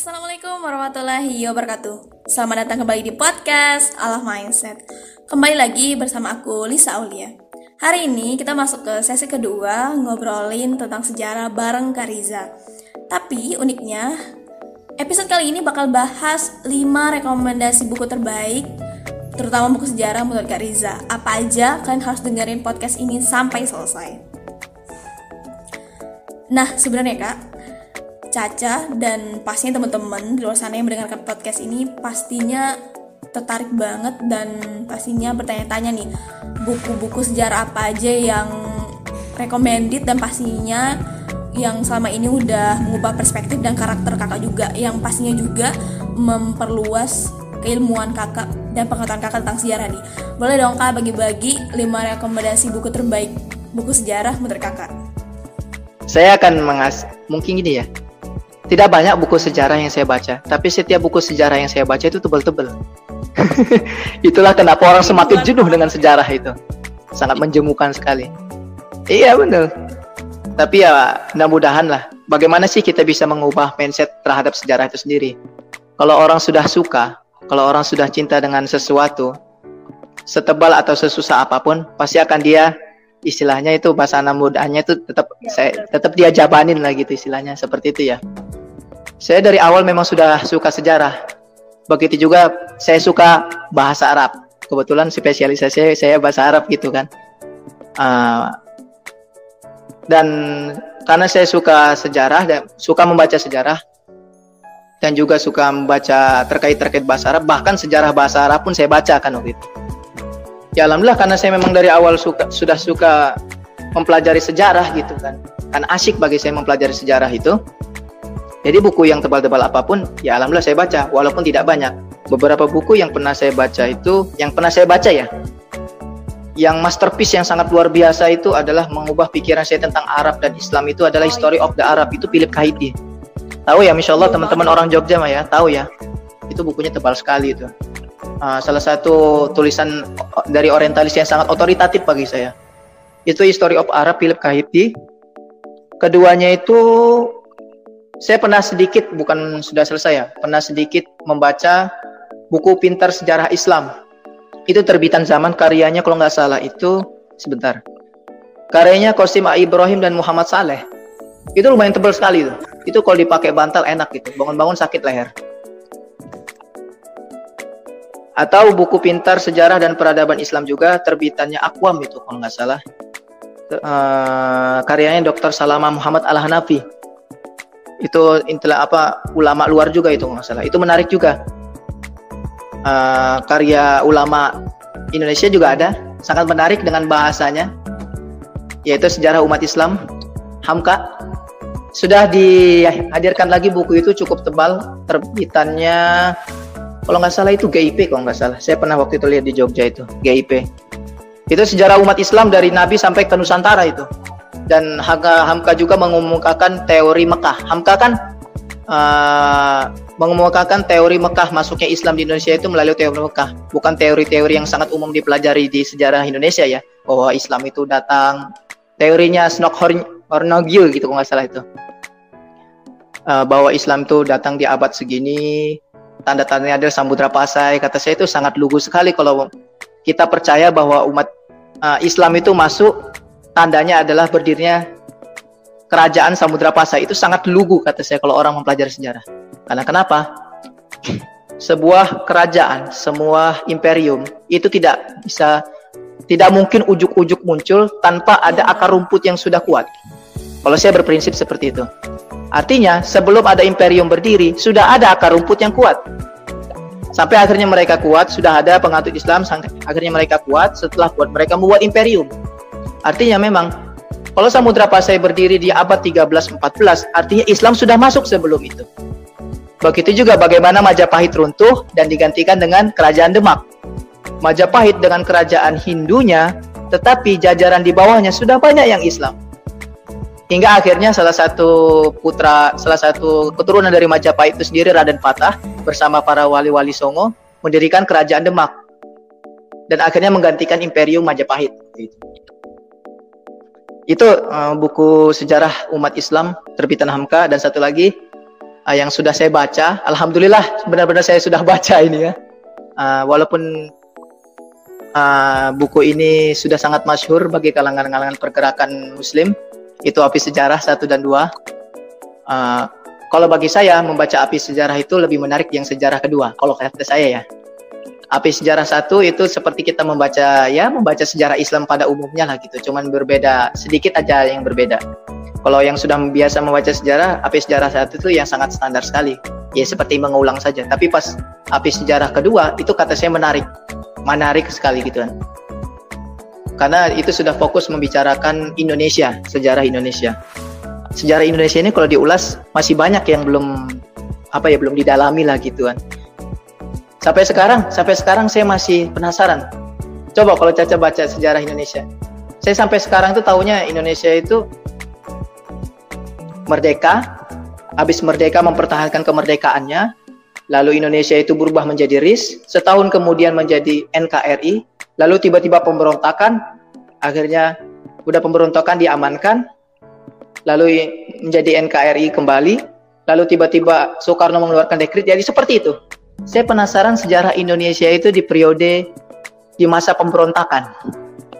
Assalamualaikum warahmatullahi wabarakatuh. Selamat datang kembali di podcast Alam Mindset. Kembali lagi bersama aku Lisa Aulia. Hari ini kita masuk ke sesi kedua, ngobrolin tentang sejarah bareng Kariza. Tapi uniknya, episode kali ini bakal bahas 5 rekomendasi buku terbaik, terutama buku sejarah menurut Kariza. Apa aja, kalian harus dengerin podcast ini sampai selesai. Nah, sebenarnya Kak Caca dan pastinya teman-teman di luar sana yang mendengarkan podcast ini pastinya tertarik banget dan pastinya bertanya-tanya nih, buku-buku sejarah apa aja yang recommended dan pastinya yang selama ini udah mengubah perspektif dan karakter kakak juga, yang pastinya juga memperluas keilmuan kakak dan pengetahuan kakak tentang sejarah nih. Boleh dong Kak bagi-bagi 5 rekomendasi buku terbaik buku sejarah menurut kakak? Saya akan mungkin gini ya, tidak banyak buku sejarah yang saya baca, tapi setiap buku sejarah yang saya baca itu tebal-tebal. Itulah kenapa orang semakin jenuh dengan sejarah itu. Sangat menjemukan sekali. Iya benar. Tapi ya mudah-mudahan lah. Bagaimana sih kita bisa mengubah mindset terhadap sejarah itu sendiri? Kalau orang sudah suka, kalau orang sudah cinta dengan sesuatu, setebal atau sesusah apapun, pasti akan dia, istilahnya itu bahasa anak mudanya itu tetap dia jabanin lah gitu istilahnya. Seperti itu ya. Saya dari awal memang sudah suka sejarah. Begitu juga saya suka bahasa Arab. Kebetulan spesialisasi saya bahasa Arab gitu kan. Dan karena saya suka sejarah dan suka membaca sejarah dan juga suka membaca terkait bahasa Arab, bahkan sejarah bahasa Arab pun saya baca kan waktu itu. Ya alhamdulillah, karena saya memang dari awal sudah suka mempelajari sejarah gitu kan. Kan asyik bagi saya mempelajari sejarah itu. Jadi buku yang tebal-tebal apapun, ya alhamdulillah saya baca, walaupun tidak banyak. Beberapa buku yang pernah saya baca ya, yang masterpiece yang sangat luar biasa itu adalah mengubah pikiran saya tentang Arab dan Islam itu adalah History of the Arab, itu Philip Khaiti. Tahu ya, Masya Allah teman-teman orang Jogja mah ya, tahu ya. Itu bukunya tebal sekali itu. Salah satu tulisan dari orientalis yang sangat otoritatif bagi saya. Itu History of Arab, Philip Khaiti. Keduanya itu saya pernah sedikit, bukan sudah selesai ya, pernah sedikit membaca buku Pintar Sejarah Islam. Itu terbitan zaman, karyanya kalau nggak salah itu, sebentar, karyanya Qasim Ibrahim dan Muhammad Saleh. Itu lumayan tebal sekali tuh. Itu kalau dipakai bantal enak gitu, bangun-bangun sakit leher. Atau buku Pintar Sejarah dan Peradaban Islam juga, terbitannya Akwam itu kalau nggak salah, karyanya Dr. Salama Muhammad Al-Hanafi. Itu ulama luar juga itu masalah. Itu menarik juga. Karya ulama Indonesia juga ada, sangat menarik dengan bahasanya, yaitu Sejarah Umat Islam, Hamka. Sudah dihadirkan lagi buku itu, cukup tebal, terbitannya kalau nggak salah itu GIP kalau nggak salah. Saya pernah waktu itu lihat di Jogja itu GIP. Itu sejarah umat Islam dari Nabi sampai ke Nusantara itu. Dan Hamka juga mengemukakan teori Mekah. Hamka kan mengemukakan teori Mekah, masuknya Islam di Indonesia itu melalui teori Mekah. Bukan teori-teori yang sangat umum dipelajari di sejarah Indonesia ya, bahwa Islam itu datang. Teorinya Snouck Hurgronje gitu kalau nggak salah itu. Bahwa Islam itu datang di abad segini, tanda-tandanya adalah Samudra Pasai. Kata saya itu sangat lugu sekali kalau kita percaya bahwa umat Islam itu masuk, tandanya adalah berdirinya kerajaan Samudra Pasai. Itu sangat lugu kata saya kalau orang mempelajari sejarah. Karena kenapa? Sebuah kerajaan, semua imperium itu tidak mungkin ujuk-ujuk muncul tanpa ada akar rumput yang sudah kuat. Kalau saya berprinsip seperti itu. Artinya sebelum ada imperium berdiri, sudah ada akar rumput yang kuat. Sampai akhirnya mereka kuat, sudah ada pengatur Islam, akhirnya mereka kuat, setelah kuat mereka membuat imperium. Artinya memang kalau Samudra Pasai berdiri di abad 13-14, artinya Islam sudah masuk sebelum itu. Begitu juga bagaimana Majapahit runtuh dan digantikan dengan kerajaan Demak. Majapahit dengan kerajaan Hindunya, tetapi jajaran di bawahnya sudah banyak yang Islam. Hingga akhirnya salah satu keturunan dari Majapahit itu sendiri, Raden Patah, bersama para wali-wali Songo mendirikan kerajaan Demak dan akhirnya menggantikan imperium Majapahit. Itu buku sejarah umat Islam terbitan Hamka. Dan satu lagi yang sudah saya baca. Alhamdulillah, benar-benar saya sudah baca ini ya. Walaupun buku ini sudah sangat masyhur bagi kalangan-kalangan pergerakan Muslim, itu Api Sejarah 1 dan 2. Kalau bagi saya, membaca Api Sejarah itu lebih menarik yang sejarah kedua, kalau kata saya ya. Api Sejarah 1 itu seperti kita membaca, ya membaca sejarah Islam pada umumnya lah gitu, cuman berbeda, sedikit aja yang berbeda. Kalau yang sudah biasa membaca sejarah, Api Sejarah 1 itu yang sangat standar sekali, ya seperti mengulang saja. Tapi pas Api Sejarah kedua, itu kata saya menarik. Menarik sekali gitu kan, karena itu sudah fokus membicarakan Indonesia, sejarah Indonesia. Sejarah Indonesia ini kalau diulas masih banyak yang belum apa ya, belum didalami lah gitu kan. Sampai sekarang saya masih penasaran. Coba kalau Caca baca sejarah Indonesia, saya sampai sekarang tuh taunya Indonesia itu merdeka, habis merdeka mempertahankan kemerdekaannya. Lalu Indonesia itu berubah menjadi RIS, setahun kemudian menjadi NKRI, lalu tiba-tiba pemberontakan, akhirnya udah pemberontakan diamankan, lalu menjadi NKRI kembali, lalu tiba-tiba Soekarno mengeluarkan dekret, jadi seperti itu. Saya penasaran sejarah Indonesia itu di periode, di masa pemberontakan.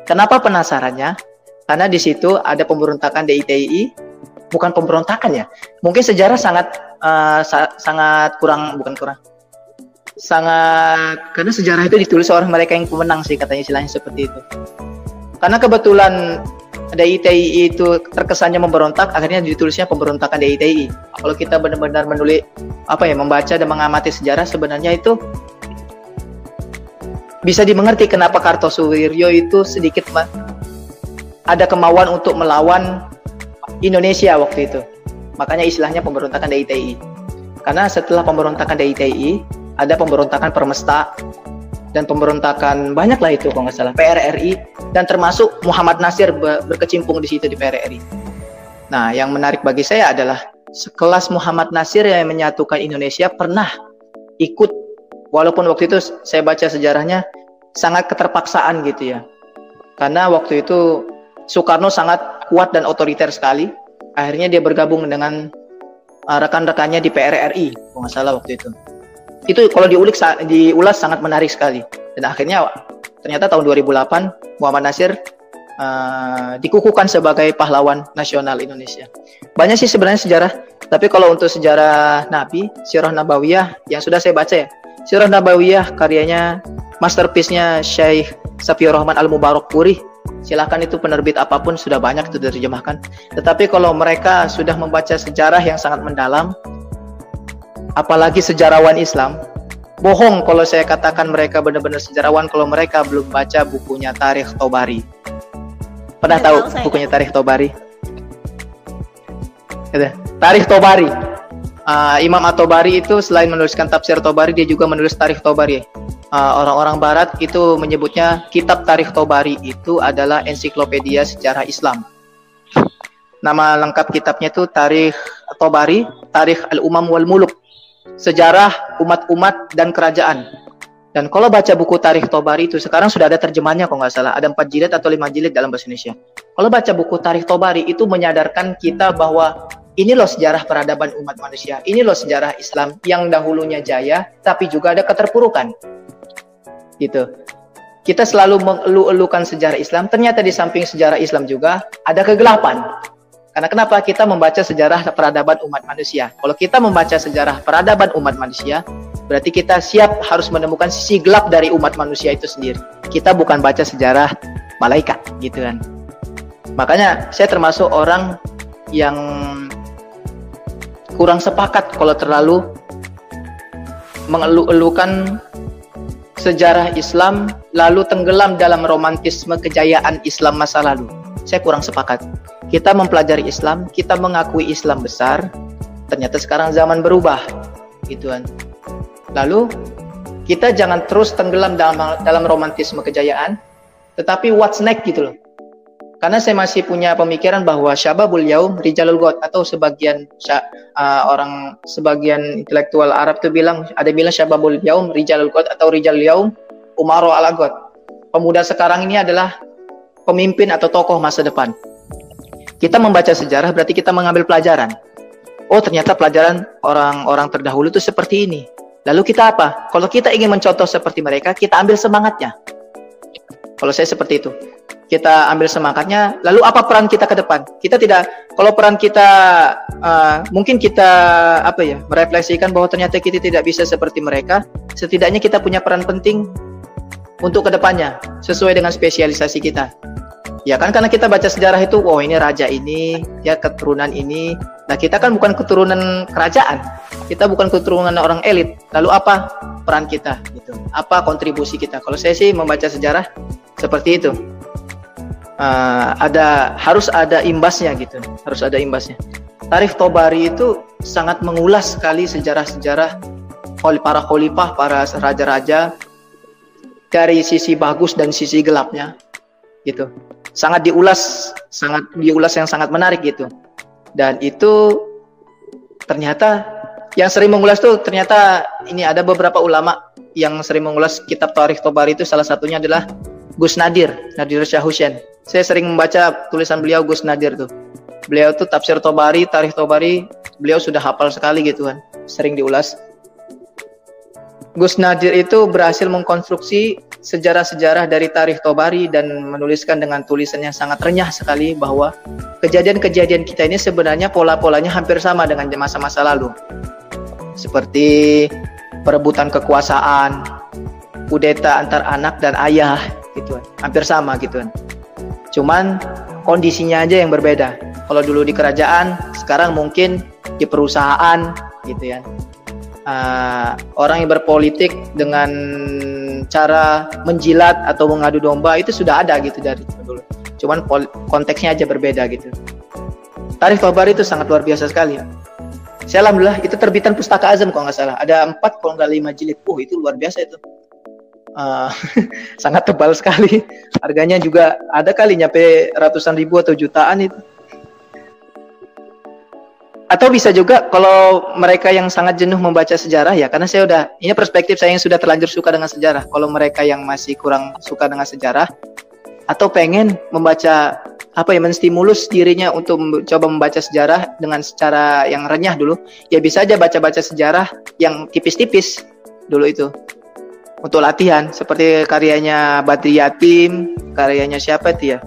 Kenapa penasarannya? Karena di situ ada pemberontakan DITII, bukan pemberontakan ya. Mungkin sejarah sangat karena sejarah itu ditulis oleh mereka yang pemenang sih katanya, istilahnya seperti itu. Karena kebetulan DITII itu terkesannya memberontak, akhirnya ditulisnya pemberontakan DITII. Kalau kita benar-benar menulis apa ya, membaca dan mengamati sejarah, sebenarnya itu bisa dimengerti kenapa Kartosuwiryo itu sedikit ada kemauan untuk melawan Indonesia waktu itu. Makanya istilahnya pemberontakan DITII. Karena setelah pemberontakan DITII ada pemberontakan Permesta dan pemberontakan banyaklah itu kalau nggak salah, PRRI, dan termasuk Muhammad Nasir berkecimpung di situ di PRRI. Nah, yang menarik bagi saya adalah sekelas Muhammad Nasir yang menyatukan Indonesia pernah ikut, walaupun waktu itu saya baca sejarahnya sangat keterpaksaan gitu ya. Karena waktu itu Soekarno sangat kuat dan otoriter sekali. Akhirnya dia bergabung dengan rekan-rekannya di PRRI, kalau nggak salah waktu itu. Itu kalau diulas sangat menarik sekali. Dan akhirnya ternyata tahun 2008 Muhammad Nasir dikukuhkan sebagai pahlawan nasional Indonesia. Banyak sih sebenarnya sejarah. Tapi kalau untuk sejarah Nabi, Sirah Nabawiyah yang sudah saya baca ya. Sirah Nabawiyah karyanya, masterpiece-nya Sheikh Shafiur Rahman Al-Mubarakpuri. Silahkan itu penerbit apapun sudah banyak itu diterjemahkan. Tetapi kalau mereka sudah membaca sejarah yang sangat mendalam, apalagi sejarawan Islam, bohong kalau saya katakan mereka benar-benar sejarawan kalau mereka belum baca bukunya Tarikh Tabari. Pernah tahu bukunya Tarikh Tabari? Tarikh Tabari. Imam At-Tabari itu selain menuliskan tafsir Tabari, dia juga menulis Tarikh Tabari. Orang-orang Barat itu menyebutnya kitab Tarikh Tabari itu adalah ensiklopedia sejarah Islam. Nama lengkap kitabnya itu Tarikh Tabari, Tarikh Al-Umam Wal-Muluk, sejarah umat-umat dan kerajaan. Dan kalau baca buku Tarikh Tabari itu sekarang sudah ada terjemahannya kalau nggak salah, ada 4 jilid atau 5 jilid dalam bahasa Indonesia. Kalau baca buku Tarikh Tabari itu menyadarkan kita bahwa ini loh sejarah peradaban umat manusia, ini loh sejarah Islam yang dahulunya jaya tapi juga ada keterpurukan. Gitu. Kita selalu mengeluh-elukan sejarah Islam, ternyata di samping sejarah Islam juga ada kegelapan. Karena kenapa kita membaca sejarah peradaban umat manusia? Kalau kita membaca sejarah peradaban umat manusia, berarti kita siap harus menemukan sisi gelap dari umat manusia itu sendiri. Kita bukan baca sejarah malaikat gitu kan. Makanya saya termasuk orang yang kurang sepakat kalau terlalu mengeluh-elukan sejarah Islam lalu tenggelam dalam romantisme kejayaan Islam masa lalu. Saya kurang sepakat. Kita mempelajari Islam, kita mengakui Islam besar, ternyata sekarang zaman berubah gitu kan. Lalu kita jangan terus tenggelam dalam romantisme kejayaan, tetapi what's next gitu loh. Karena saya masih punya pemikiran bahwa syababul yaum rijalul ghad, atau sebagian intelektual Arab itu bilang, ada bilang syababul yaum rijalul ghad atau rijalul yaum umaro ala ghad. Pemuda sekarang ini adalah pemimpin atau tokoh masa depan. Kita membaca sejarah berarti kita mengambil pelajaran. oh ternyata pelajaran orang-orang terdahulu itu seperti ini. Lalu kita apa? Kalau kita ingin mencontoh seperti mereka, kita ambil semangatnya. Kalau saya seperti itu, kita ambil semangatnya. Lalu apa peran kita ke depan? Kita tidak, kalau peran kita mungkin kita apa ya, merefleksikan bahwa ternyata kita tidak bisa seperti mereka. Setidaknya kita punya peran penting untuk ke depannya sesuai dengan spesialisasi kita. Ya kan, karena kita baca sejarah itu, oh ini raja ini, ya keturunan ini. Nah kita kan bukan keturunan kerajaan, kita bukan keturunan orang elit. Lalu apa peran kita? Gitu. Apa kontribusi kita? Kalau saya sih membaca sejarah seperti itu. Harus ada imbasnya gitu, harus ada imbasnya. Tarikh Tabari itu sangat mengulas sekali sejarah-sejarah para khalifah, para raja-raja dari sisi bagus dan sisi gelapnya, gitu. Sangat diulas yang sangat menarik gitu. Dan itu ternyata yang sering mengulas tuh ternyata ini ada beberapa ulama yang sering mengulas kitab Tarikh Tabari itu, salah satunya adalah Gus Nadir Syah Husen. Saya sering membaca tulisan beliau, Gus Nadir tuh. Beliau tuh tafsir Tabari, Tarikh Tabari, beliau sudah hafal sekali gitu kan, sering diulas. Gus Nadir itu berhasil mengkonstruksi sejarah-sejarah dari Tarikh Tabari dan menuliskan dengan tulisan yang sangat renyah sekali bahwa kejadian-kejadian kita ini sebenarnya pola-polanya hampir sama dengan masa-masa lalu. Seperti perebutan kekuasaan, kudeta antar anak dan ayah gitu kan. Hampir sama gitu kan. Cuman kondisinya aja yang berbeda. Kalau dulu di kerajaan, sekarang mungkin di perusahaan gitu ya. Orang yang berpolitik dengan cara menjilat atau mengadu domba itu sudah ada gitu dari dulu. Cuman konteksnya aja berbeda gitu. Tarikh Tabari itu sangat luar biasa sekali. Saya alhamdulillah itu terbitan Pustaka Azam kalau nggak salah. Ada 4 kalau nggak 5 jilid. Itu luar biasa itu. Sangat tebal sekali. Harganya juga ada kali nyampe ratusan ribu atau jutaan itu. Atau bisa juga kalau mereka yang sangat jenuh membaca sejarah ya, karena saya udah, ini perspektif saya yang sudah terlanjur suka dengan sejarah. Kalau mereka yang masih kurang suka dengan sejarah atau pengen membaca apa ya, menstimulus dirinya untuk coba membaca sejarah dengan secara yang renyah dulu, ya bisa aja baca-baca sejarah yang tipis-tipis dulu itu. Untuk latihan seperti karyanya Batri Yatim, karyanya siapa itu ya?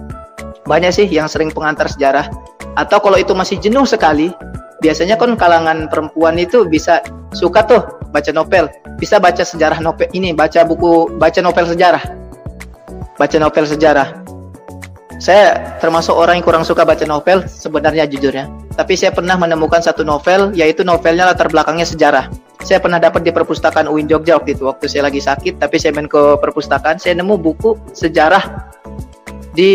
Banyak sih yang sering pengantar sejarah. Atau kalau itu masih jenuh sekali, biasanya kan kalangan perempuan itu bisa suka tuh baca novel, bisa baca sejarah novel ini, baca novel sejarah. Saya termasuk orang yang kurang suka baca novel sebenarnya jujurnya, tapi saya pernah menemukan satu novel, yaitu novelnya latar belakangnya sejarah. Saya pernah dapat di perpustakaan UIN Jogja waktu itu, waktu saya lagi sakit, tapi saya main ke perpustakaan, saya nemu buku sejarah di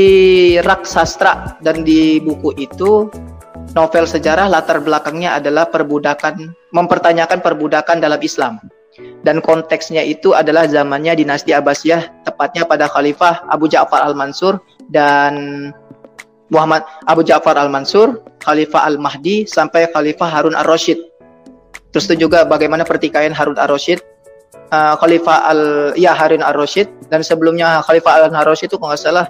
rak sastra, dan di buku itu novel sejarah latar belakangnya adalah perbudakan, mempertanyakan perbudakan dalam Islam. Dan konteksnya itu adalah zamannya dinasti Abbasiyah, tepatnya pada Khalifah Abu Ja'far Al-Mansur dan Muhammad Abu Ja'far Al-Mansur, Khalifah Al-Mahdi sampai Khalifah Harun Ar-Rashid. Terus itu juga bagaimana pertikaian Harun Ar-Rashid, Harun Ar-Rashid, dan sebelumnya Khalifah Al-Rashid itu kalau nggak salah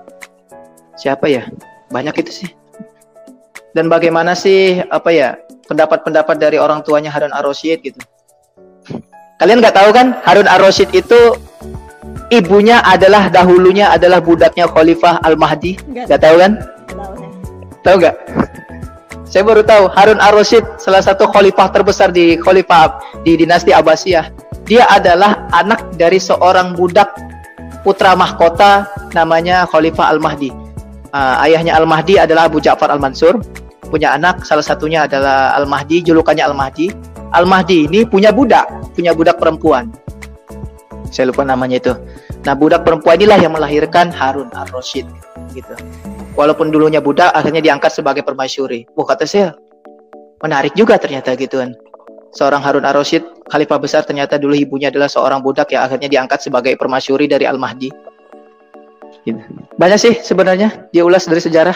siapa ya? Banyak itu sih. Dan bagaimana sih apa ya pendapat-pendapat dari orang tuanya Harun Ar-Rashid gitu. Kalian nggak tahu kan, Harun Ar-Rashid itu ibunya adalah, dahulunya adalah budaknya Khalifah Al-Mahdi. Nggak tahu kan? Tahu nggak? Saya baru tahu Harun Ar-Rashid, salah satu khalifah terbesar di khalifah di dinasti Abbasiyah. Dia adalah anak dari seorang budak putra mahkota namanya Khalifah Al-Mahdi. Ayahnya Al-Mahdi adalah Abu Ja'far Al-Mansur, punya anak, salah satunya adalah Al-Mahdi, julukannya Al-Mahdi. Al-Mahdi ini punya budak perempuan. Saya lupa namanya itu. Nah, budak perempuan inilah yang melahirkan Harun Ar-Rashid gitu. Walaupun dulunya budak, akhirnya diangkat sebagai permaisuri. Wah, kata saya menarik juga ternyata gituan. Seorang Harun Ar-Rashid, khalifah besar, ternyata dulu ibunya adalah seorang budak yang akhirnya diangkat sebagai permaisuri dari Al-Mahdi. Banyak sih sebenarnya dia ulas dari sejarah.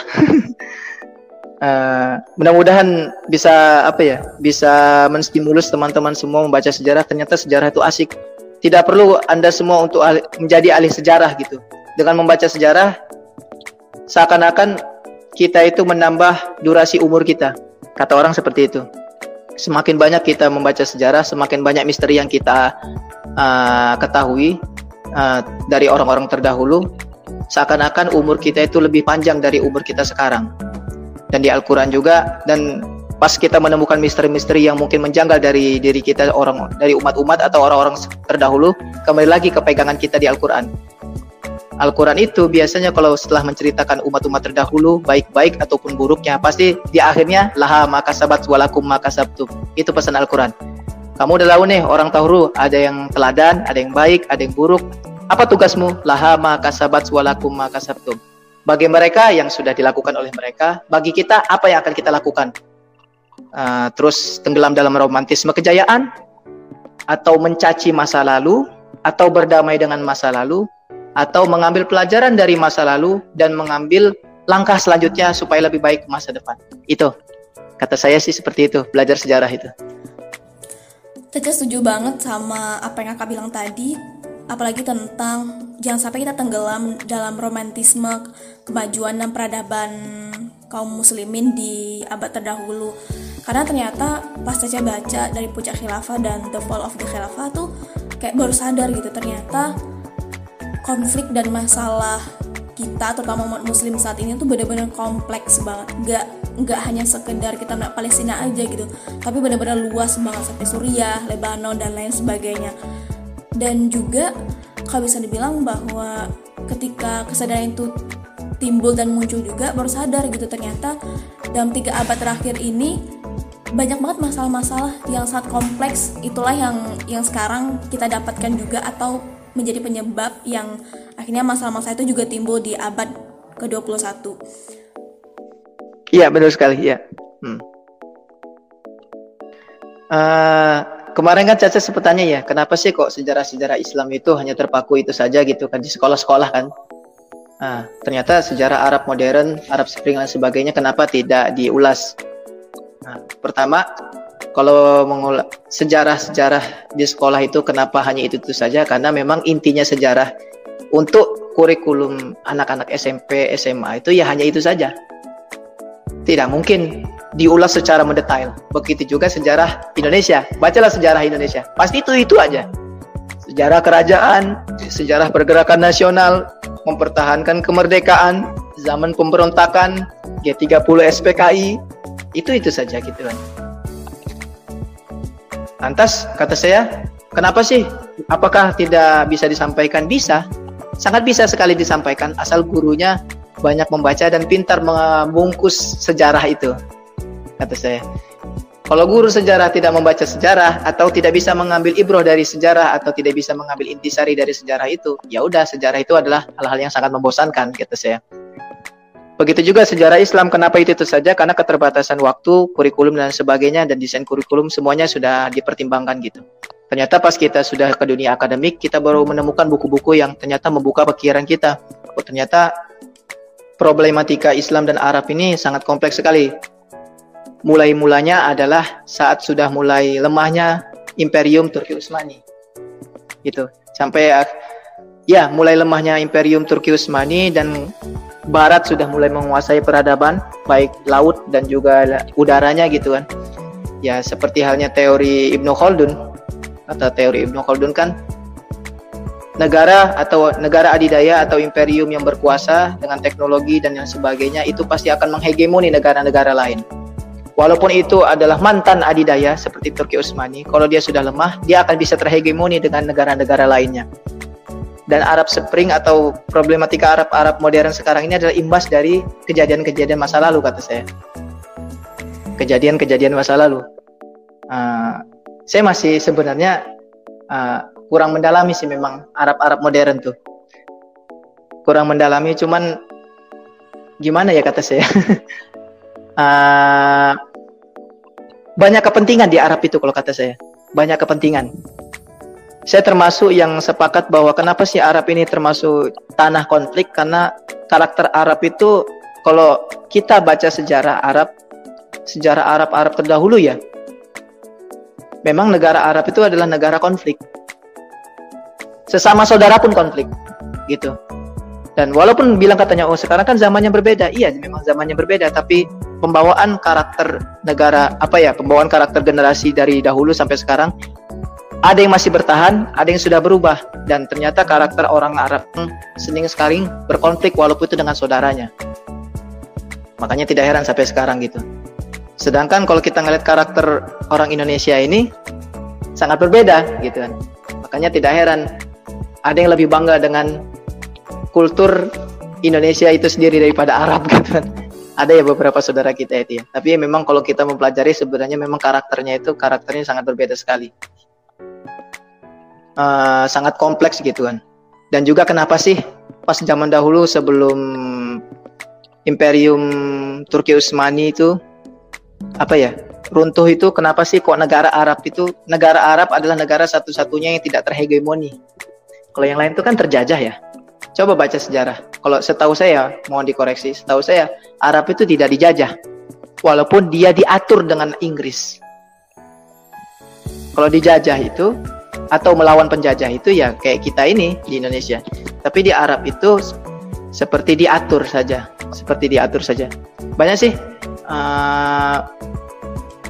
Mudah-mudahan bisa apa ya, bisa menstimulus teman-teman semua membaca sejarah. Ternyata sejarah itu asik. Tidak perlu Anda semua untuk menjadi ahli sejarah gitu. Dengan membaca sejarah seakan-akan kita itu menambah durasi umur kita. Kata orang seperti itu. semakin banyak kita membaca sejarah, semakin banyak misteri yang kita ketahui dari orang-orang terdahulu. Seakan-akan umur kita itu lebih panjang dari umur kita sekarang. Dan di Al-Quran juga, dan pas kita menemukan misteri-misteri yang mungkin menjanggal dari diri kita, orang dari umat-umat atau orang-orang terdahulu, kembali lagi ke pegangan kita di Al-Quran. Al-Quran itu biasanya kalau setelah menceritakan umat-umat terdahulu, baik-baik ataupun buruknya, pasti di akhirnya laha makasabat walakum makasabtum. Itu pesan Al-Quran. Kamu udah tahu nih orang Taurat, ada yang teladan, ada yang baik, ada yang buruk. Apa tugasmu? Laha makasabat walakum makasabtum. Bagi mereka yang sudah dilakukan oleh mereka, bagi kita apa yang akan kita lakukan? Terus tenggelam dalam romantisme kejayaan, atau mencaci masa lalu, atau berdamai dengan masa lalu, atau mengambil pelajaran dari masa lalu dan mengambil langkah selanjutnya supaya lebih baik masa depan. Itu, kata saya sih seperti itu, belajar sejarah itu. Tegas setuju banget sama apa yang Kakak bilang tadi, apalagi tentang jangan sampai kita tenggelam dalam romantisme kemajuan dan peradaban kaum muslimin di abad terdahulu. Karena ternyata pas saya baca dari Puncak Khilafah dan The Fall of the Khilafah tuh kayak baru sadar gitu, ternyata konflik dan masalah kita terutama umat muslim saat ini tuh benar-benar kompleks banget. Nggak hanya sekedar kita nak Palestina aja gitu, tapi benar-benar luas banget sampai Suriah, Lebanon dan lain sebagainya. Dan juga kalau bisa dibilang bahwa ketika kesadaran itu timbul dan muncul juga baru sadar gitu, ternyata dalam 3 abad terakhir ini banyak banget masalah-masalah yang sangat kompleks. Itulah yang sekarang kita dapatkan juga atau menjadi penyebab yang akhirnya masalah-masalah itu juga timbul di abad ke-21. Iya, benar sekali, ya. Kemarin kan Caca sempat tanya ya, kenapa sih kok sejarah-sejarah Islam itu hanya terpaku itu saja gitu kan, di sekolah-sekolah kan. Ternyata sejarah Arab modern, Arab Spring dan sebagainya, kenapa tidak diulas? Pertama, kalau mengulas sejarah-sejarah di sekolah itu kenapa hanya itu saja? Karena memang intinya sejarah untuk kurikulum anak-anak SMP, SMA itu ya hanya itu saja. Tidak mungkin diulas secara mendetail. Begitu juga sejarah Indonesia. Bacalah sejarah Indonesia. Pasti itu aja. Sejarah kerajaan, sejarah pergerakan nasional, mempertahankan kemerdekaan, zaman pemberontakan, G30 SPKI, itu saja gitu kan. Lantas, kata saya, kenapa sih? Apakah tidak bisa disampaikan? Bisa. Sangat bisa sekali disampaikan, asal gurunya banyak membaca dan pintar membungkus sejarah itu, kata saya. Kalau guru sejarah tidak membaca sejarah, atau tidak bisa mengambil ibroh dari sejarah, atau tidak bisa mengambil intisari dari sejarah itu, ya udah, sejarah itu adalah hal-hal yang sangat membosankan, kata saya. Begitu juga sejarah Islam, kenapa itu saja? Karena keterbatasan waktu, kurikulum dan sebagainya, dan desain kurikulum semuanya sudah dipertimbangkan gitu. Ternyata pas kita sudah ke dunia akademik, kita baru menemukan buku-buku yang ternyata membuka pikiran kita. Oh, ternyata problematika Islam dan Arab ini sangat kompleks sekali. Mulai-mulanya adalah saat sudah mulai lemahnya Imperium Turki Utsmani. Gitu. Sampai ya mulai lemahnya Imperium Turki Utsmani dan Barat sudah mulai menguasai peradaban, baik laut dan juga udaranya gitu kan. Ya seperti halnya teori Ibn Khaldun. Kata teori Ibn Khaldun kan, negara adidaya atau imperium yang berkuasa dengan teknologi dan yang sebagainya itu pasti akan menghegemoni negara-negara lain. Walaupun itu adalah mantan adidaya seperti Turki Utsmani, kalau dia sudah lemah, dia akan bisa terhegemoni dengan negara-negara lainnya. Dan Arab Spring atau problematika Arab modern sekarang ini adalah imbas dari kejadian-kejadian masa lalu, kata saya. Kejadian-kejadian masa lalu. Saya masih sebenarnya kurang mendalami sih memang Arab modern tuh. Kurang mendalami, cuman gimana ya kata saya. Banyak kepentingan di Arab itu kalau kata saya. Banyak kepentingan. Saya termasuk yang sepakat bahwa kenapa sih Arab ini termasuk tanah konflik, karena karakter Arab itu kalau kita baca sejarah Arab terdahulu ya, memang negara Arab itu adalah negara konflik. Sesama saudara pun konflik, gitu. Dan walaupun bilang katanya, oh sekarang kan zamannya berbeda, iya memang zamannya berbeda, tapi pembawaan karakter negara, pembawaan karakter generasi dari dahulu sampai sekarang, ada yang masih bertahan, ada yang sudah berubah, dan ternyata karakter orang Arab seling-seling berkonflik walaupun itu dengan saudaranya. Makanya tidak heran sampai sekarang gitu. Sedangkan kalau kita ngelihat karakter orang Indonesia ini sangat berbeda gitu kan. Makanya tidak heran ada yang lebih bangga dengan kultur Indonesia itu sendiri daripada Arab gitu kan. Ada ya beberapa saudara kita itu ya. Tapi ya memang kalau kita mempelajari sebenarnya memang karakternya sangat berbeda sekali. Sangat kompleks gitu kan. Dan juga kenapa sih pas zaman dahulu sebelum Imperium Turki Utsmani itu runtuh itu, kenapa sih kok negara Arab adalah negara satu-satunya yang tidak terhegemoni? Kalau yang lain itu kan terjajah ya. Coba baca sejarah. Kalau setahu saya, mohon dikoreksi, setahu saya Arab itu tidak dijajah, walaupun dia diatur dengan Inggris. Kalau dijajah itu atau melawan penjajah itu ya kayak kita ini di Indonesia. Tapi di Arab itu seperti diatur saja. Banyak sih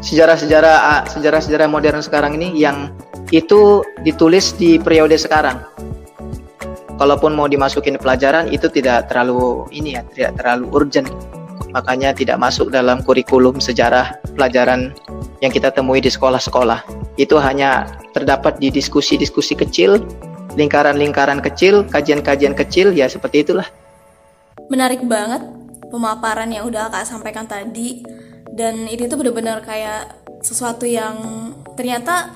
sejarah-sejarah modern sekarang ini yang itu ditulis di periode sekarang. Kalaupun mau dimasukin pelajaran itu tidak terlalu urgent. Makanya tidak masuk dalam kurikulum sejarah pelajaran yang kita temui di sekolah-sekolah. Itu hanya terdapat di diskusi-diskusi kecil, lingkaran-lingkaran kecil, kajian-kajian kecil, ya seperti itulah. Menarik banget pemaparan yang udah Kak sampaikan tadi, dan ini tuh benar-benar kayak sesuatu yang ternyata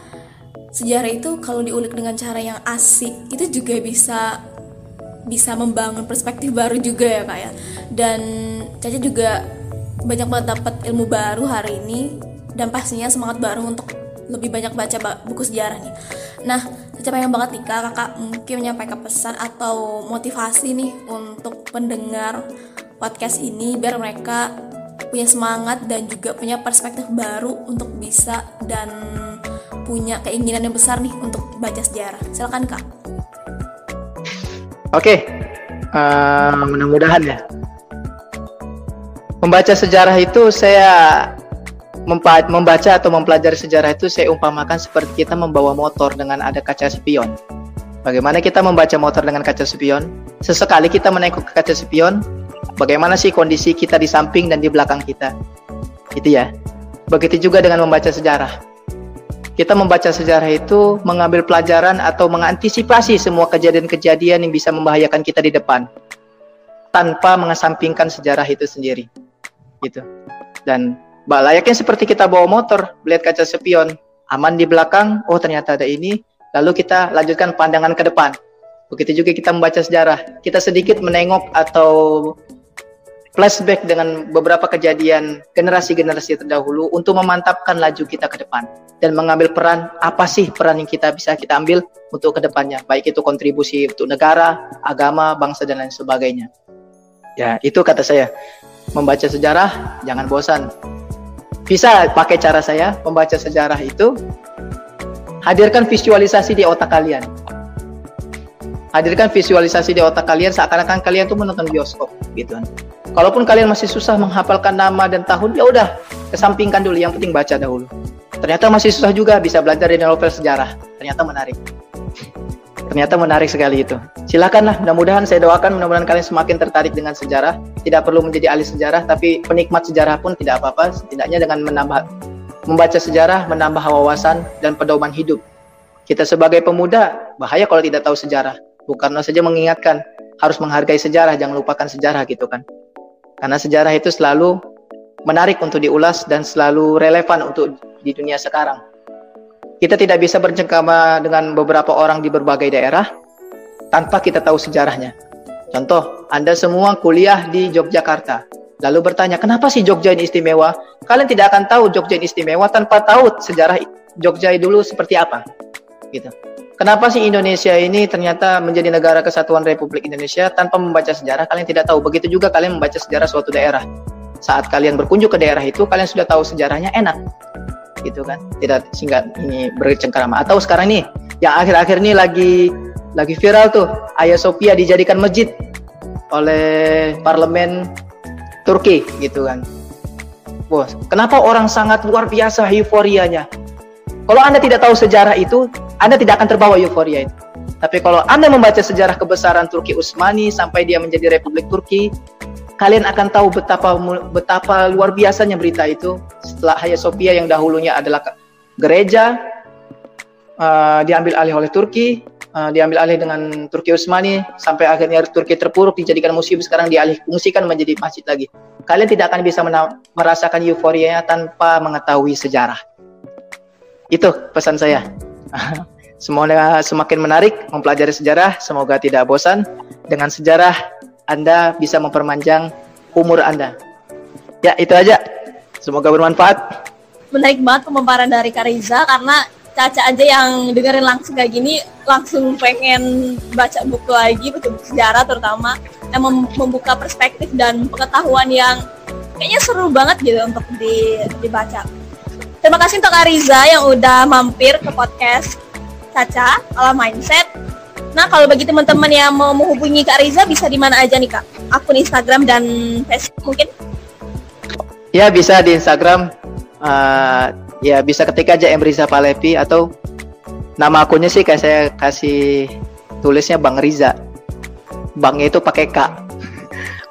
sejarah itu kalau diulik dengan cara yang asik itu juga bisa membangun perspektif baru juga ya Kak ya. Dan Caca juga banyak banget dapat ilmu baru hari ini, dan pastinya semangat baru untuk lebih banyak baca buku sejarah nih. Nah, Caca pengen banget nih Kakak mungkin menyampaikan pesan atau motivasi nih untuk pendengar podcast ini biar mereka punya semangat dan juga punya perspektif baru untuk bisa dan punya keinginan yang besar nih untuk baca sejarah. Silakan Kak. Oke, mudah-mudahan ya. Membaca sejarah itu saya membaca atau mempelajari sejarah itu saya umpamakan seperti kita membawa motor dengan ada kaca spion. Bagaimana kita membaca motor dengan kaca spion? Sesekali kita menengok ke kaca spion, bagaimana sih kondisi kita di samping dan di belakang kita? Gitu ya. Begitu juga dengan membaca sejarah. Kita membaca sejarah itu mengambil pelajaran atau mengantisipasi semua kejadian-kejadian yang bisa membahayakan kita di depan, tanpa mengesampingkan sejarah itu sendiri, gitu. Dan layaknya seperti kita bawa motor, melihat kaca spion, aman di belakang, oh ternyata ada ini, lalu kita lanjutkan pandangan ke depan. Begitu juga kita membaca sejarah, kita sedikit menengok atau flashback dengan beberapa kejadian generasi-generasi terdahulu untuk memantapkan laju kita ke depan. Dan mengambil peran, apa sih peran yang bisa kita ambil untuk kedepannya, baik itu kontribusi untuk negara, agama, bangsa, dan lain sebagainya. Ya, itu kata saya, membaca sejarah jangan bosan. Bisa pakai cara saya, membaca sejarah itu hadirkan visualisasi di otak kalian. Hadirkan visualisasi di otak kalian seakan-akan kalian tuh menonton bioskop gitu kan. Kalaupun kalian masih susah menghafalkan nama dan tahun, ya udah, kesampingkan dulu, yang penting baca dahulu. Ternyata masih susah juga, bisa belajar dari novel sejarah. Ternyata menarik sekali itu. Silakanlah, mudah-mudahan kalian semakin tertarik dengan sejarah. Tidak perlu menjadi ahli sejarah, tapi penikmat sejarah pun tidak apa-apa. Setidaknya dengan membaca sejarah, menambah wawasan dan pedoman hidup. Kita sebagai pemuda, bahaya kalau tidak tahu sejarah. Bukan saja mengingatkan, harus menghargai sejarah, jangan lupakan sejarah gitu kan. Karena sejarah itu selalu menarik untuk diulas dan selalu relevan untuk di dunia sekarang. Kita tidak bisa bercengkrama dengan beberapa orang di berbagai daerah tanpa kita tahu sejarahnya. Contoh, Anda semua kuliah di Yogyakarta, lalu bertanya, kenapa sih Jogja ini istimewa? Kalian tidak akan tahu Jogja ini istimewa tanpa tahu sejarah Jogja dulu seperti apa. Gitu. Kenapa sih Indonesia ini ternyata menjadi negara kesatuan Republik Indonesia tanpa membaca sejarah? Kalian tidak tahu. Begitu juga kalian membaca sejarah suatu daerah. Saat kalian berkunjung ke daerah itu, kalian sudah tahu sejarahnya, enak. Gitu kan, tidak singkat ini bercengkrama. Atau sekarang nih yang akhir-akhir ini lagi viral tuh, Hagia Sophia dijadikan masjid oleh parlemen Turki gitu kan. Wah, kenapa orang sangat luar biasa euforianya? Kalau Anda tidak tahu sejarah itu, Anda tidak akan terbawa euforia itu. Tapi kalau Anda membaca sejarah kebesaran Turki Utsmani sampai dia menjadi Republik Turki, kalian akan tahu betapa luar biasanya berita itu. Setelah Hagia Sophia yang dahulunya adalah gereja, diambil alih oleh Turki, diambil alih dengan Turki Utsmani, sampai akhirnya Turki terpuruk, dijadikan museum, sekarang dialih fungsikan menjadi masjid lagi. Kalian tidak akan bisa merasakan euforianya tanpa mengetahui sejarah. Itu pesan saya. Semoga semakin menarik mempelajari sejarah, semoga tidak bosan. Dengan sejarah, Anda bisa memperpanjang umur Anda. Ya, itu aja. Semoga bermanfaat. Menarik banget pemaparan dari Kariza, karena Caca aja yang dengerin langsung kayak gini langsung pengen baca buku lagi, buku sejarah terutama, emang membuka perspektif dan pengetahuan yang kayaknya seru banget gitu untuk dibaca. Terima kasih untuk Kariza yang udah mampir ke podcast Caca ala Mindset. Nah, kalau bagi teman-teman yang mau menghubungi Kariza bisa di mana aja nih, Kak? Akun Instagram dan Facebook mungkin? Ya, bisa di Instagram. Ya bisa ketik aja Emriza Palepi, atau nama akunnya sih kayak saya kasih tulisnya Bang Riza. Bangnya itu pakai K.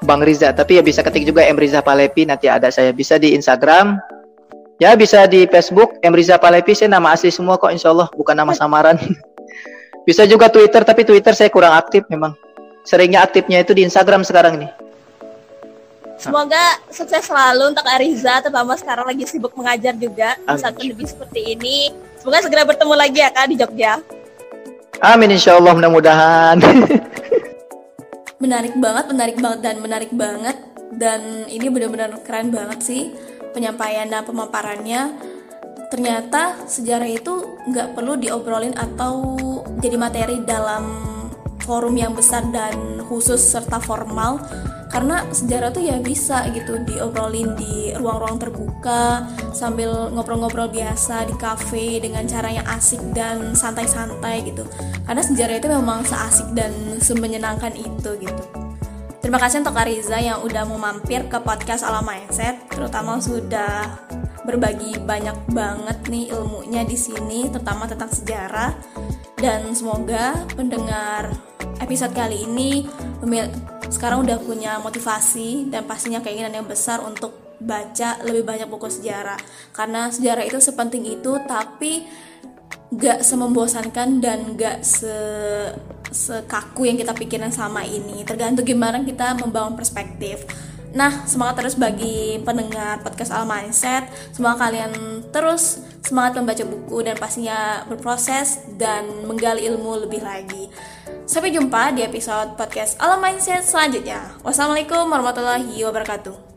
Bang Riza, tapi ya bisa ketik juga Emriza Palepi, nanti ada saya. Bisa di Instagram. Ya bisa di Facebook Emriza Palepi, saya nama asli semua kok insyaallah, bukan nama samaran. Bisa juga Twitter, tapi Twitter saya kurang aktif memang. Seringnya aktifnya itu di Instagram sekarang nih. Semoga sukses selalu untuk Ariza, terutama sekarang lagi sibuk mengajar juga di saat pandemi seperti ini. Semoga segera bertemu lagi ya, Kak, di Jogja. Amin, insya Allah, mudah-mudahan. Menarik banget. Dan ini benar-benar keren banget sih penyampaian dan pemaparannya. Ternyata sejarah itu nggak perlu diobrolin atau jadi materi dalam forum yang besar dan khusus serta formal, karena sejarah tuh ya bisa gitu diobrolin di ruang-ruang terbuka sambil ngobrol-ngobrol biasa di kafe dengan cara yang asik dan santai-santai gitu, karena sejarah itu memang seasik dan semenyenangkan itu gitu. Terima kasih untuk Kariza yang udah mau mampir ke podcast Ala Mindset, terutama sudah berbagi banyak banget nih ilmunya di sini, terutama tentang sejarah. Dan semoga pendengar episode kali ini sekarang udah punya motivasi dan pastinya keinginan yang besar untuk baca lebih banyak buku sejarah, karena sejarah itu sepenting itu, tapi gak semembosankan dan gak sekaku yang kita pikirin sama ini. Tergantung gimana kita membangun perspektif. Nah, semangat terus bagi pendengar podcast Al Mindset. Semoga kalian terus semangat membaca buku dan pastinya berproses dan menggali ilmu lebih lagi. Sampai jumpa di episode podcast Alam Mindset selanjutnya. Wassalamualaikum warahmatullahi wabarakatuh.